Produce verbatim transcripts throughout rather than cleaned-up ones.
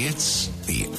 It's The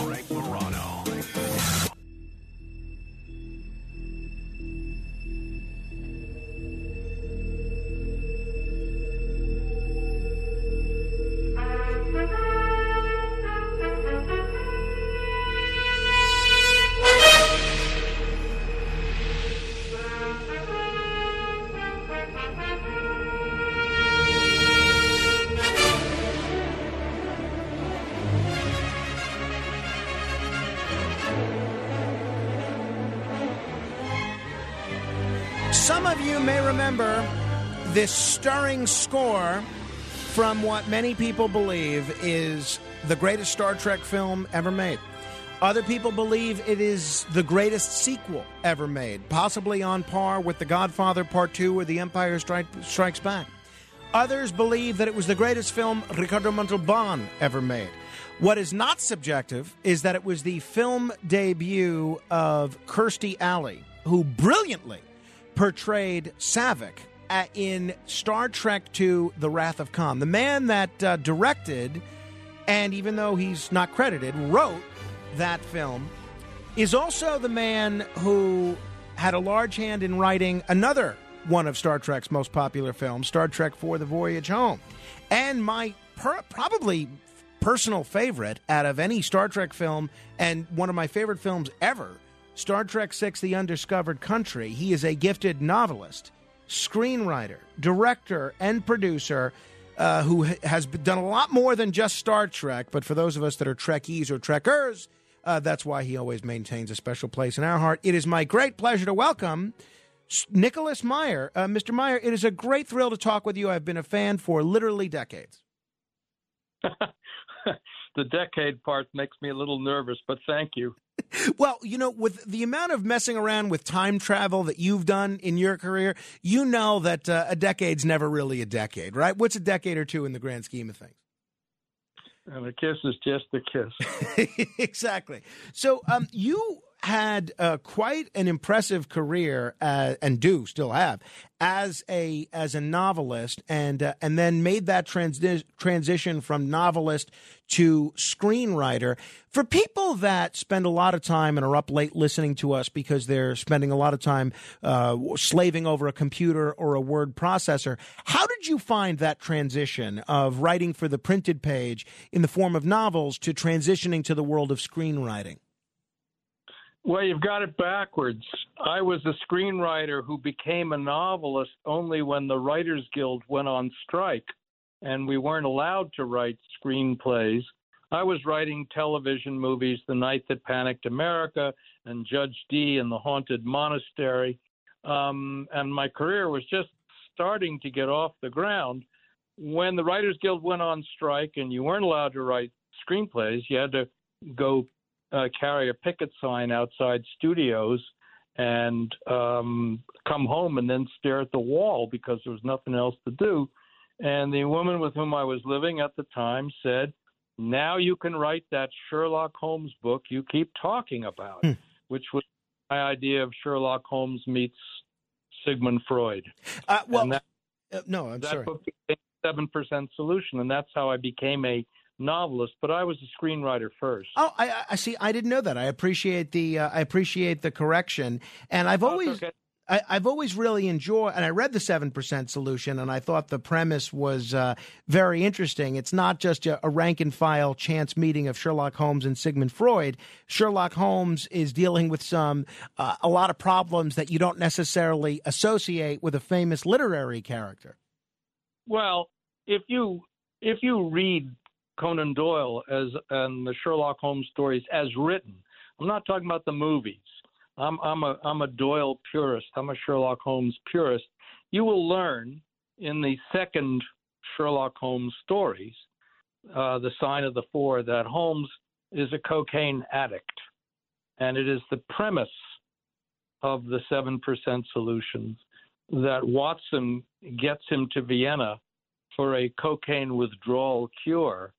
Frank Morano. Remember this stirring score from what many people believe is the greatest Star Trek film ever made. Other people believe it is the greatest sequel ever made, possibly on par with The Godfather Part Two or The Empire Strikes Back. Others believe that it was the greatest film Ricardo Montalban ever made. What is not subjective is that it was the film debut of Kirstie Alley, who brilliantly portrayed Savik in Star Trek two: The Wrath of Khan. The man that uh, directed, and even though he's not credited, wrote that film, is also the man who had a large hand in writing another one of Star Trek's most popular films, Star Trek four: The Voyage Home. And my per- probably personal favorite out of any Star Trek film, and one of my favorite films ever, Star Trek six The Undiscovered Country. He is a gifted novelist, screenwriter, director, and producer uh, who has done a lot more than just Star Trek. But for those of us that are Trekkies or Trekkers, uh, that's why he always maintains a special place in our heart. It is my great pleasure to welcome Nicholas Meyer. Uh, Mister Meyer, it is a great thrill to talk with you. I've been a fan for literally decades. The decade part makes me a little nervous, but thank you. Well, you know, with the amount of messing around with time travel that you've done in your career, you know that uh, a decade's never really a decade, right? What's a decade or two in the grand scheme of things? And a kiss is just a kiss. Exactly. So um, you had uh, quite an impressive career, uh, and do still have, as a as a novelist, and uh, and then made that transi- transition from novelist to screenwriter. For people that spend a lot of time and are up late listening to us because they're spending a lot of time uh, slaving over a computer or a word processor, how did you find that transition of writing for the printed page in the form of novels to transitioning to the world of screenwriting? Well, you've got it backwards. I was a screenwriter who became a novelist only when the Writers Guild went on strike, and we weren't allowed to write screenplays. I was writing television movies, The Night That Panicked America, and Judge D. and the Haunted Monastery, um, and my career was just starting to get off the ground. When the Writers Guild went on strike and you weren't allowed to write screenplays, you had to go Uh, carry a picket sign outside studios and um, come home and then stare at the wall because there was nothing else to do. And the woman with whom I was living at the time said, "Now you can write that Sherlock Holmes book you keep talking about," hmm. which was my idea of Sherlock Holmes meets Sigmund Freud. Uh, well, that, uh, no, I'm that sorry. That book became seven percent Solution, and that's how I became a novelist, but I was a screenwriter first. Oh, I, I see. I didn't know that. I appreciate the uh, I appreciate the correction. And I've oh, always okay. I, I've always really enjoyed. And I read The seven percent Solution, and I thought the premise was uh, very interesting. It's not just a, a rank and file chance meeting of Sherlock Holmes and Sigmund Freud. Sherlock Holmes is dealing with some uh, a lot of problems that you don't necessarily associate with a famous literary character. Well, if you if you read Conan Doyle as and the Sherlock Holmes stories as written. I'm not talking about the movies. I'm I'm a I'm a Doyle purist. I'm a Sherlock Holmes purist. You will learn in the second Sherlock Holmes stories, uh, The Sign of the Four, that Holmes is a cocaine addict. And it is the premise of The seven percent Solution that Watson gets him to Vienna for a cocaine withdrawal cure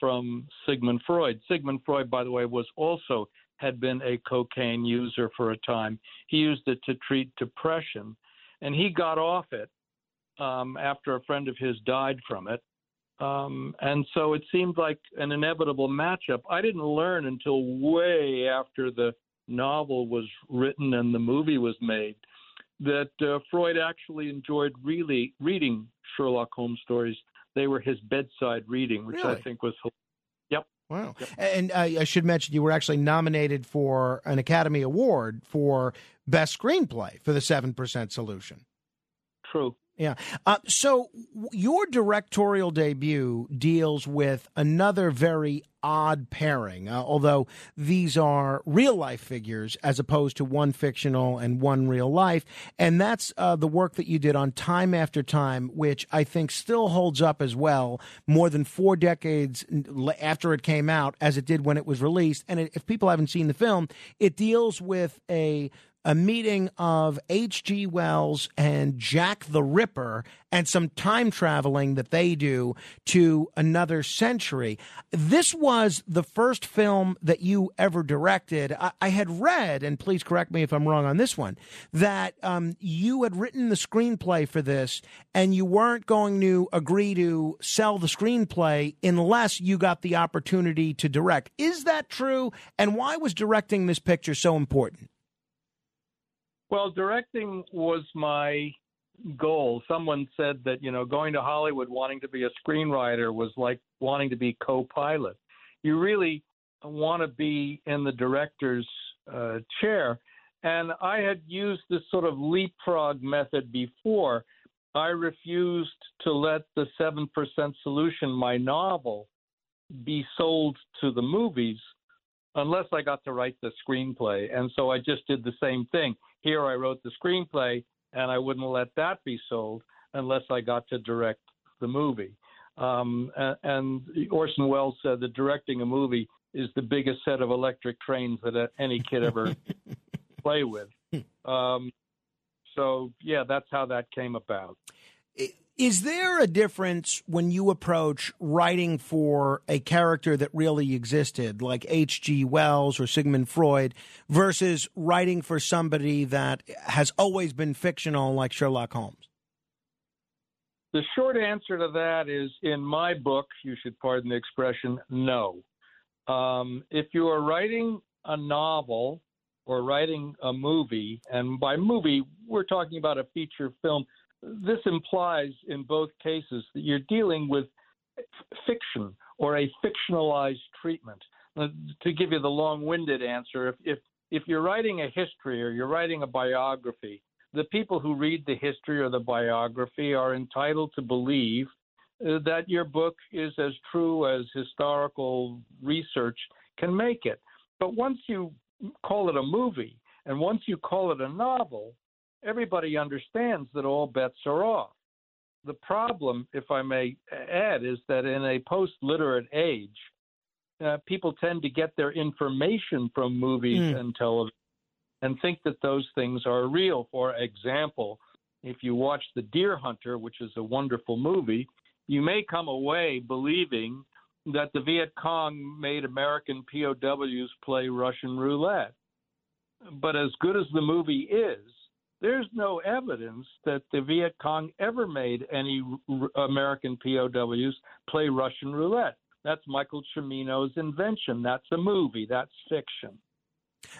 from Sigmund Freud. Sigmund Freud, by the way, was also had been a cocaine user for a time. He used it to treat depression, and he got off it um, after a friend of his died from it. Um, and so it seemed like an inevitable matchup. I didn't learn until way after the novel was written and the movie was made that uh, Freud actually enjoyed really reading Sherlock Holmes stories. They were his bedside reading, which really? I think was hilarious. Yep. Wow. Yep. And I, I should mention you were actually nominated for an Academy Award for Best Screenplay for The seven percent Solution. True. Yeah. Uh, so your directorial debut deals with another very odd pairing, uh, although these are real-life figures as opposed to one fictional and one real-life, and that's uh, the work that you did on Time After Time, which I think still holds up as well more than four decades after it came out as it did when it was released. And it, if people haven't seen the film, it deals with a... a meeting of H G. Wells and Jack the Ripper and some time traveling that they do to another century. This was the first film that you ever directed. I, I had read, and please correct me if I'm wrong on this one, that um, you had written the screenplay for this and you weren't going to agree to sell the screenplay unless you got the opportunity to direct. Is that true? And why was directing this picture so important? Well, directing was my goal. Someone said that, you know, going to Hollywood wanting to be a screenwriter was like wanting to be co-pilot. You really want to be in the director's uh, chair. And I had used this sort of leapfrog method before. I refused to let The seven percent Solution, my novel, be sold to the movies unless I got to write the screenplay. And so I just did the same thing. Here I wrote the screenplay, and I wouldn't let that be sold unless I got to direct the movie. Um, and, and Orson Welles said that directing a movie is the biggest set of electric trains that any kid ever play with. Um, so, yeah, that's how that came about. It- Is there a difference when you approach writing for a character that really existed, like H G. Wells or Sigmund Freud, versus writing for somebody that has always been fictional, like Sherlock Holmes? The short answer to that is, in my book, you should pardon the expression, no. Um, if you are writing a novel or writing a movie, and by movie, we're talking about a feature film, this implies in both cases that you're dealing with f- fiction or a fictionalized treatment. Uh, to give you the long-winded answer, if, if if you're writing a history or you're writing a biography, the people who read the history or the biography are entitled to believe uh, that your book is as true as historical research can make it. But once you call it a movie and once you call it a novel, everybody understands that all bets are off. The problem, if I may add, is that in a post-literate age, uh, people tend to get their information from movies mm. and television and think that those things are real. For example, if you watch The Deer Hunter, which is a wonderful movie, you may come away believing that the Viet Cong made American P O Ws play Russian roulette. But as good as the movie is, there's no evidence that the Viet Cong ever made any r- American P O Ws play Russian roulette. That's Michael Cimino's invention. That's a movie. That's fiction.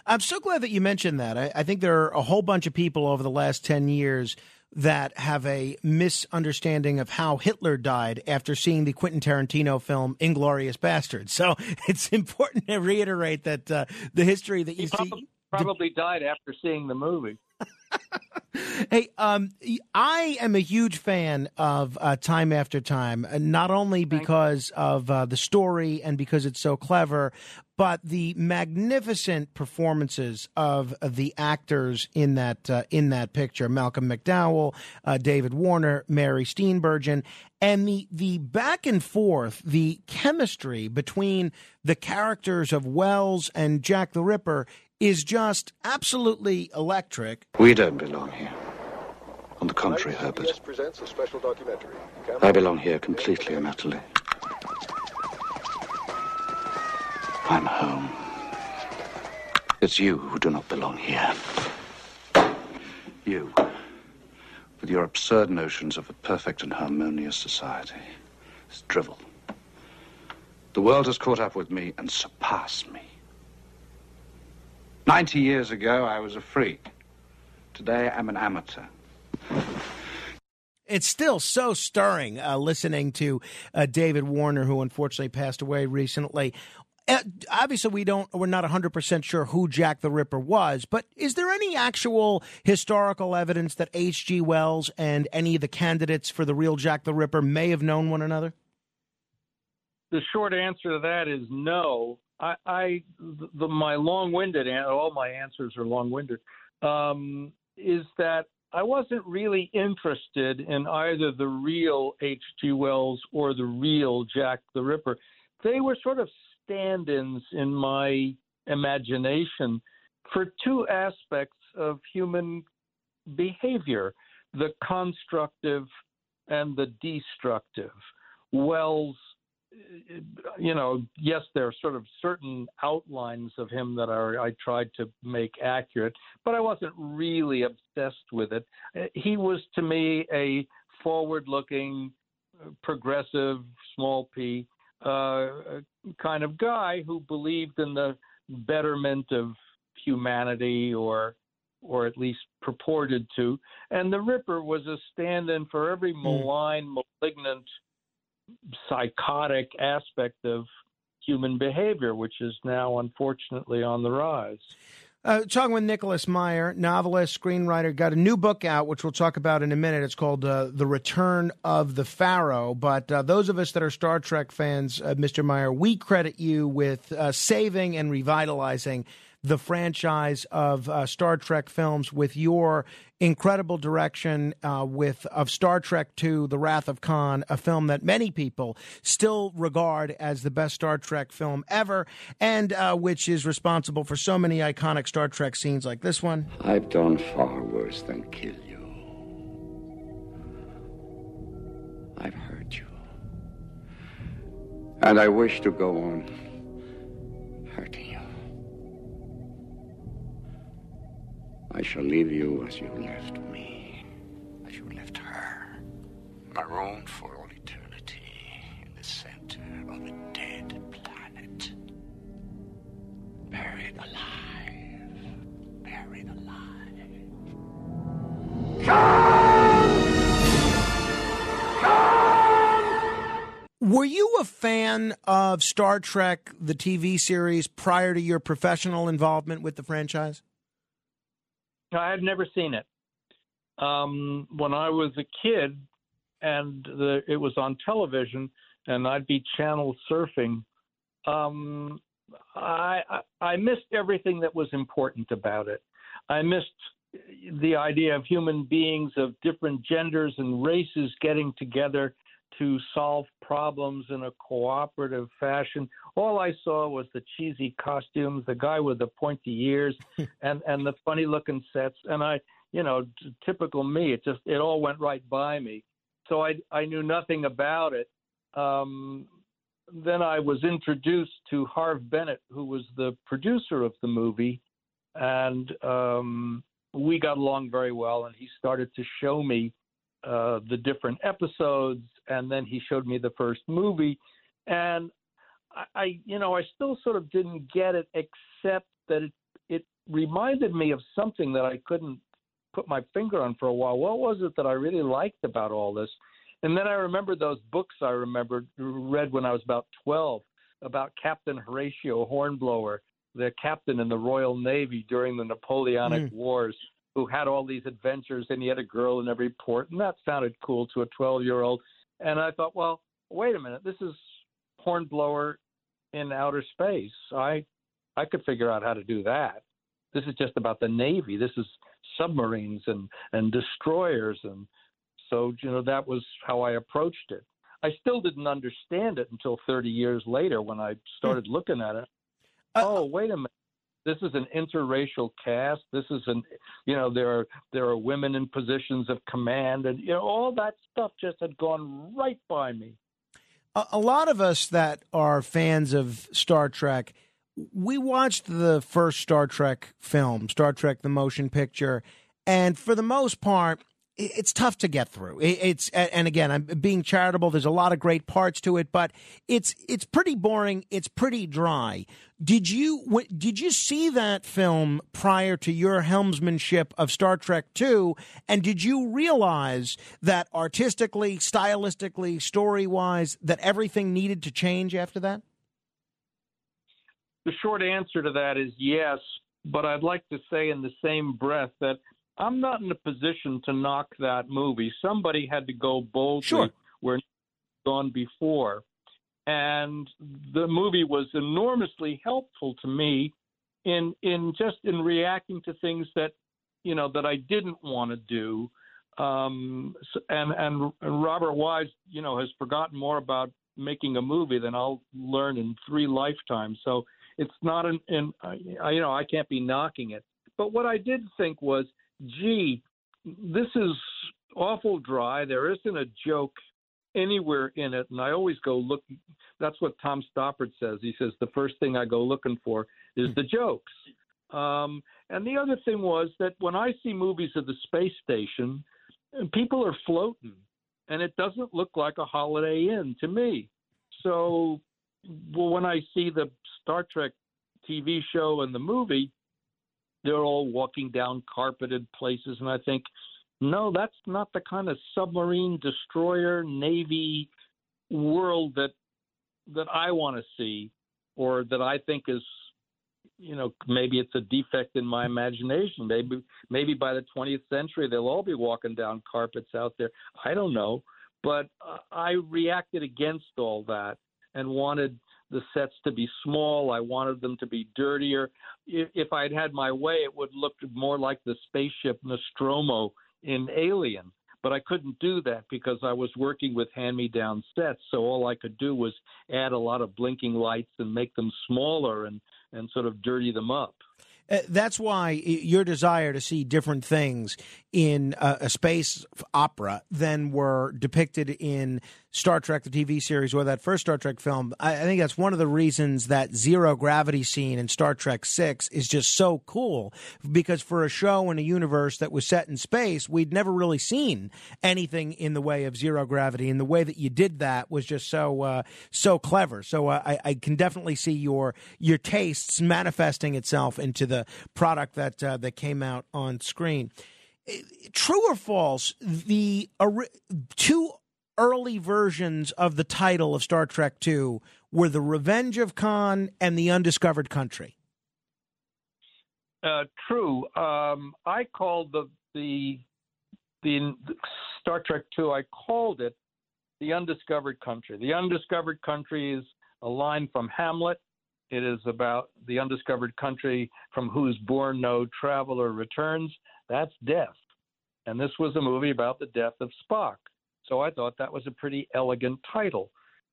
I'm so glad that you mentioned that. I, I think there are a whole bunch of people over the last ten years that have a misunderstanding of how Hitler died after seeing the Quentin Tarantino film Inglourious Basterds. So it's important to reiterate that uh, the history that you he see... Probably died after seeing the movie. Hey, um, I am a huge fan of uh, Time After Time, not only because of uh, the story and because it's so clever, but the magnificent performances of the actors in that uh, in that picture: Malcolm McDowell, uh, David Warner, Mary Steenburgen, and the the back and forth, the chemistry between the characters of Wells and Jack the Ripper is just absolutely electric. We don't belong here. On the contrary, Herbert, presents a special documentary. I belong here completely and utterly. I'm home. It's you who do not belong here. You, with your absurd notions of a perfect and harmonious society. It's drivel. The world has caught up with me and surpassed me. Ninety years ago, I was a freak. Today, I'm an amateur. It's still so stirring uh, listening to uh, David Warner, who unfortunately passed away recently. Uh, obviously, we don't, we're not one hundred percent sure who Jack the Ripper was, but is there any actual historical evidence that H G. Wells and any of the candidates for the real Jack the Ripper may have known one another? The short answer to that is no. I, I the, my long-winded, all my answers are long-winded, um, is that I wasn't really interested in either the real H G. Wells or the real Jack the Ripper. They were sort of stand-ins in my imagination for two aspects of human behavior, the constructive and the destructive. Wells, you know, yes, there are sort of certain outlines of him that are, I tried to make accurate, but I wasn't really obsessed with it. He was, to me, a forward-looking, progressive, small p, uh, kind of guy who believed in the betterment of humanity, or or at least purported to. And the Ripper was a stand-in for every malign, malignant, psychotic aspect of human behavior, which is now unfortunately on the rise. Uh, talking with Nicholas Meyer, novelist, screenwriter, got a new book out, which we'll talk about in a minute. It's called uh, The Return of the Pharaoh. But uh, those of us that are Star Trek fans, uh, Mister Meyer, we credit you with uh, saving and revitalizing the franchise of uh, Star Trek films with your incredible direction uh, with of Star Trek two, The Wrath of Khan, a film that many people still regard as the best Star Trek film ever, and uh, which is responsible for so many iconic Star Trek scenes like this one. I've done far worse than kill you. I've hurt you. And I wish to go on hurting you. I shall leave you as you left me, as you left her, marooned for all eternity in the center of a dead planet. Buried alive, buried alive. Come! Come! Were you a fan of Star Trek, the T V series, prior to your professional involvement with the franchise? I had never seen it. Um, when I was a kid, and the, it was on television, and I'd be channel surfing, um, I, I, I missed everything that was important about it. I missed the idea of human beings of different genders and races getting together to solve problems in a cooperative fashion. All I saw was the cheesy costumes, the guy with the pointy ears, and, and the funny looking sets. And I, you know, t- typical me, it just, it all went right by me. So I, I knew nothing about it. Um, then I was introduced to Harv Bennett, who was the producer of the movie. And um, we got along very well. And he started to show me Uh, the different episodes, and then he showed me the first movie, and I, I, you know, I still sort of didn't get it, except that it, it reminded me of something that I couldn't put my finger on for a while. What was it that I really liked about all this? And then I remembered those books I remembered read when I was about twelve about Captain Horatio Hornblower, the captain in the Royal Navy during the Napoleonic mm. Wars, who had all these adventures, and he had a girl in every port, and that sounded cool to a twelve-year-old. And I thought, well, wait a minute, this is Hornblower in outer space. I I could figure out how to do that. This is just about the Navy. This is submarines and, and destroyers. And so, you know, that was how I approached it. I still didn't understand it until thirty years later when I started looking at it. Uh, oh, wait a minute. This is an interracial cast. This is an, you know, there are there are women in positions of command, and, you know, all that stuff just had gone right by me. A, a lot of us that are fans of Star Trek, we watched the first Star Trek film, Star Trek the Motion Picture, and for the most part, it's tough to get through. It's, and again, I'm being charitable. There's a lot of great parts to it, but it's it's pretty boring. It's pretty dry. Did you did you see that film prior to your helmsmanship of Star Trek two? And did you realize that artistically, stylistically, story-wise, that everything needed to change after that? The short answer to that is yes, but I'd like to say in the same breath that I'm not in a position to knock that movie. Somebody had to go boldly sure. where gone before. And the movie was enormously helpful to me in in just in reacting to things that, you know, that I didn't want to do. Um, and, and Robert Wise, you know, has forgotten more about making a movie than I'll learn in three lifetimes. So it's not an, an I, you know, I can't be knocking it. But what I did think was, gee, this is awful dry. There isn't a joke anywhere in it. And I always go look. That's what Tom Stoppard says. He says, the first thing I go looking for is the jokes. Um, and the other thing was that when I see movies of the space station, people are floating, and it doesn't look like a Holiday Inn to me. So well, when I see the Star Trek T V show and the movie, they're all walking down carpeted places, and I think, no, that's not the kind of submarine, destroyer, Navy world that that I want to see, or that I think is, you know, maybe it's a defect in my imagination. Maybe maybe by the twentieth century, they'll all be walking down carpets out there. I don't know, but I reacted against all that and wanted the sets to be small. I wanted them to be dirtier. If I'd had my way, it would look more like the spaceship Nostromo in Alien, but I couldn't do that because I was working with hand-me-down sets, so all I could do was add a lot of blinking lights and make them smaller and, and sort of dirty them up. That's why your desire to see different things in a, a space opera than were depicted in Star Trek, the T V series, or that first Star Trek film. I, I think that's one of the reasons that zero gravity scene in Star Trek six is just so cool, because for a show in a universe that was set in space, we'd never really seen anything in the way of zero gravity. And the way that you did that was just so uh, so clever. So uh, I, I can definitely see your your tastes manifesting itself into the product that uh, that came out on screen. True or false, the uh, two early versions of the title of Star Trek two were The Revenge of Khan and The Undiscovered Country? Uh, true. Um, I called the, the the Star Trek two, I called it The Undiscovered Country. The Undiscovered Country is a line from Hamlet. It is about the undiscovered country from whose bourne no traveler returns. That's death. And this was a movie about the death of Spock. So I thought that was a pretty elegant title.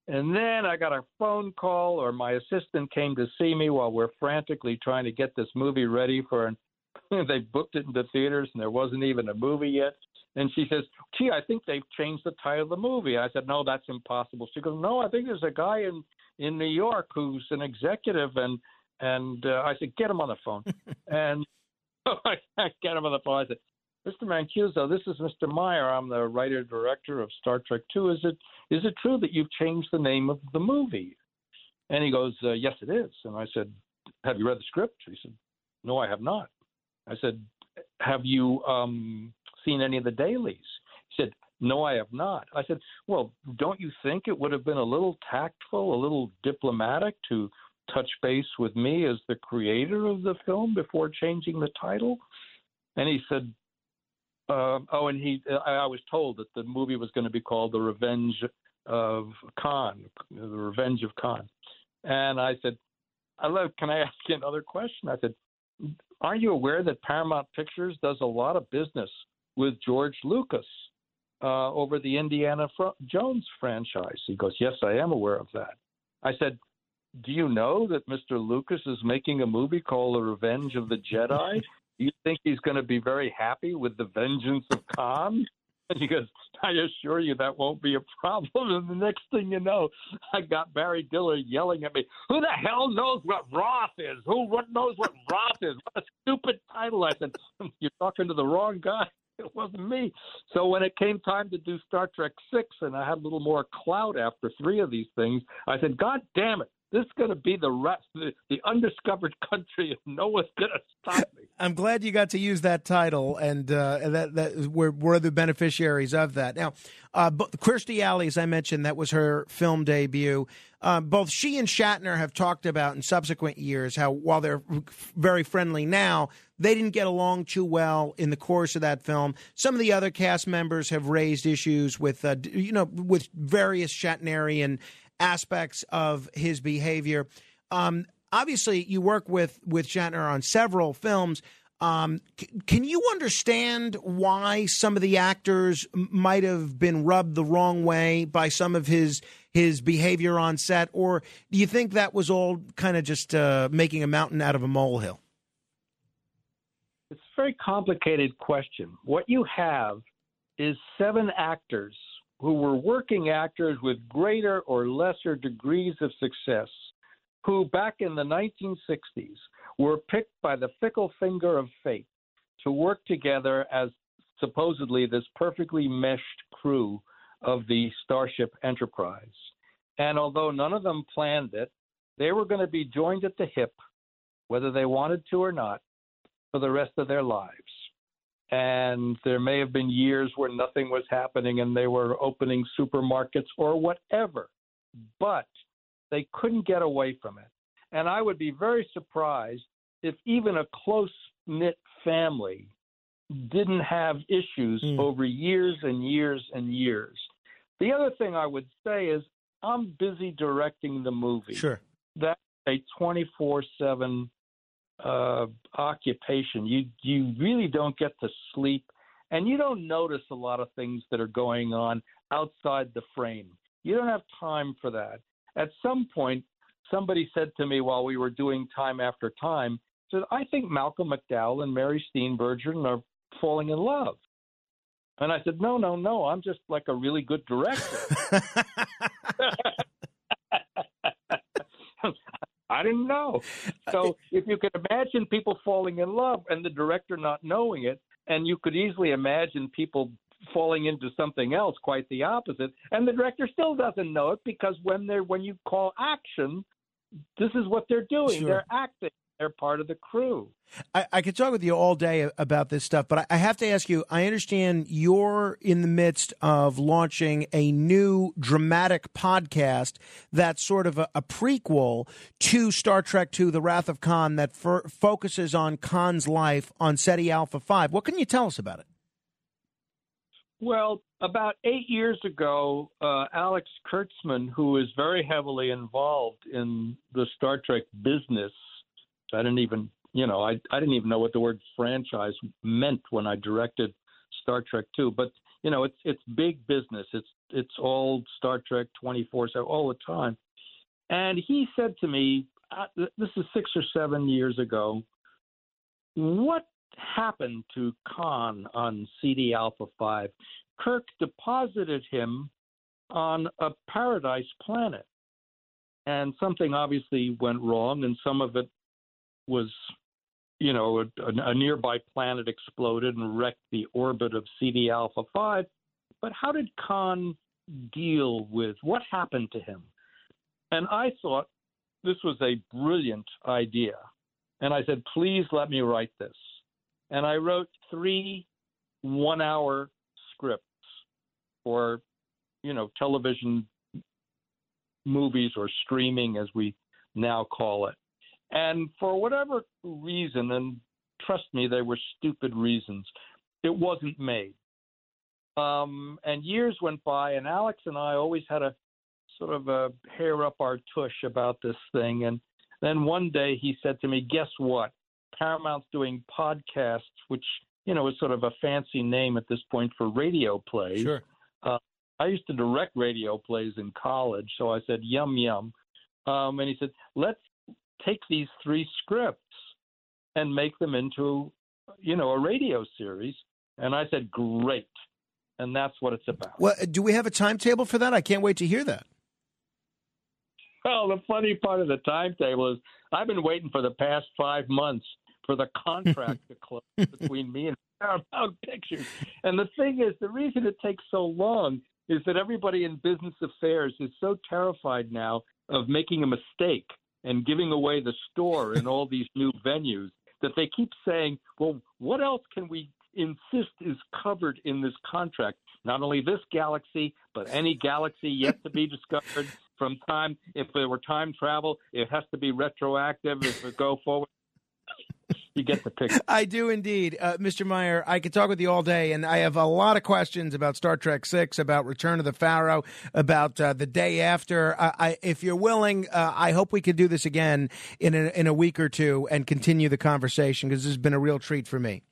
And then I got a phone call, or my assistant came to see me while we're frantically trying to get this movie ready for an, they booked it into theaters and there wasn't even a movie yet. And she says, gee, I think they've changed the title of the movie. I said, no, that's impossible. She goes, no, I think there's a guy in, in New York who's an executive. And and uh, I said, get him on the phone. And so I, I got him on the phone. I said, Mister Mancuso, this is Mister Meyer. I'm the writer-director of Star Trek two. Is it is it true that you've changed the name of the movie? And he goes, uh, yes, it is. And I said, have you read the script? He said, no, I have not. I said, have you um, seen any of the dailies? He said, no, I have not. I said, well, don't you think it would have been a little tactful, a little diplomatic to touch base with me as the creator of the film before changing the title? And he said, uh, oh, and he, I, I was told that the movie was going to be called The Revenge of Khan, The Revenge of Khan. And I said, I love, can I ask you another question? I said, aren't you aware that Paramount Pictures does a lot of business with George Lucas uh, over the Indiana Fro- Jones franchise? He goes, yes, I am aware of that. I said, do you know that Mister Lucas is making a movie called The Revenge of the Jedi? Do you think he's going to be very happy with The Vengeance of Khan? And he goes, I assure you that won't be a problem. And the next thing you know, I got Barry Diller yelling at me, who the hell knows what Roth is? Who what knows what Roth is? What a stupid title. I said, you're talking to the wrong guy. It wasn't me. So when it came time to do Star Trek six, and I had a little more clout after three of these things, I said, God damn it. This is going to be the rest, the, the undiscovered country, and no one's going to stop me. I'm glad you got to use that title, and uh, that, that we're, we're the beneficiaries of that. Now, uh, Kirstie Alley, as I mentioned, that was her film debut. Uh, both she and Shatner have talked about in subsequent years how, while they're very friendly now, they didn't get along too well in the course of that film. Some of the other cast members have raised issues with, uh, you know, with various Shatnerian aspects of his behavior. Um, obviously, you work with with Shatner on several films. Um, c- can you understand why some of the actors might have been rubbed the wrong way by some of his his behavior on set? Or do you think that was all kind of just uh, making a mountain out of a molehill? It's a very complicated question. What you have is seven actors who were working actors with greater or lesser degrees of success, who back in the nineteen sixties were picked by the fickle finger of fate to work together as supposedly this perfectly meshed crew of the Starship Enterprise. And although none of them planned it, they were going to be joined at the hip, whether they wanted to or not, for the rest of their lives. And there may have been years where nothing was happening and they were opening supermarkets or whatever, but they couldn't get away from it. And I would be very surprised if even a close-knit family didn't have issues mm. over years and years and years. The other thing I would say is I'm busy directing the movie. Sure. That's a twenty-four seven Uh, occupation. You you really don't get to sleep, and you don't notice a lot of things that are going on outside the frame. You don't have time for that. At some point, somebody said to me while we were doing Time After Time, said, I think Malcolm McDowell and Mary Steenburgen are falling in love. And I said, no, no, no, I'm just like a really good director. I didn't know. So if you could imagine people falling in love and the director not knowing it, and you could easily imagine people falling into something else, quite the opposite, and the director still doesn't know it, because when they're when you call action, this is what they're doing. Sure. They're acting. They're part of the crew. I, I could talk with you all day about this stuff, but I, I have to ask you, I understand you're in the midst of launching a new dramatic podcast that's sort of a, a prequel to Star Trek two, The Wrath of Khan, that f- focuses on Khan's life on Ceti Alpha V. What can you tell us about it? Well, about eight years ago, uh, Alex Kurtzman, who is very heavily involved in the Star Trek business, I didn't even, you know, I, I didn't even know what the word franchise meant when I directed Star Trek two. But, you know, it's it's big business. It's it's all Star Trek twenty-four seven all the time. And he said to me, uh, this is six or seven years ago, what happened to Khan on Ceti Alpha V? Kirk deposited him on a paradise planet. And something obviously went wrong, and some of it was, you know, a, a nearby planet exploded and wrecked the orbit of Ceti Alpha V. But how did Khan deal with what happened to him? And I thought this was a brilliant idea. And I said, please let me write this. And I wrote three one-hour scripts for, you know, television movies or streaming, as we now call it. And for whatever reason, and trust me, they were stupid reasons. It wasn't made. Um, and years went by, and Alex and I always had a sort of a hair up our tush about this thing. And then one day he said to me, guess what? Paramount's doing podcasts, which, you know, is sort of a fancy name at this point for radio plays. Sure. Uh, I used to direct radio plays in college, so I said, yum, yum. Um, and he said, let's take these three scripts and make them into, you know, a radio series. And I said, great. And that's what it's about. Well, do we have a timetable for that? I can't wait to hear that. Well, the funny part of the timetable is I've been waiting for the past five months for the contract to close between me and Paramount Pictures. And the thing is, the reason it takes so long is that everybody in business affairs is so terrified now of making a mistake and giving away the store in all these new venues that they keep saying, well, what else can we insist is covered in this contract? Not only this galaxy, but any galaxy yet to be discovered from time. If there were time travel, it has to be retroactive. If we go forward, you get the picture. I do indeed. Uh, Mister Meyer, I could talk with you all day, and I have a lot of questions about Star Trek six, about Return of the Pharaoh, about uh, The Day After. Uh, I, if you're willing, uh, I hope we could do this again in a, in a week or two and continue the conversation, because this has been a real treat for me.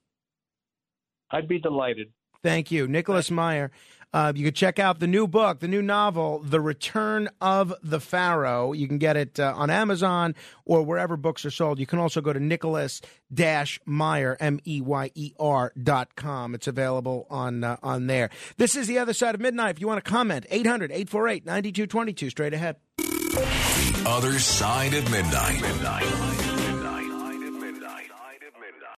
I'd be delighted. Thank you. Nicholas Meyer. Uh, you can check out the new book, the new novel, The Return of the Pharaoh. You can get it uh, on Amazon or wherever books are sold. You can also go to Nicholas Meyer, M E Y E R dot com. It's available on, uh, on there. This is The Other Side of Midnight. If you want to comment, eight hundred, eight four eight, nine two two two, straight ahead. The Other Side of Midnight. Midnight.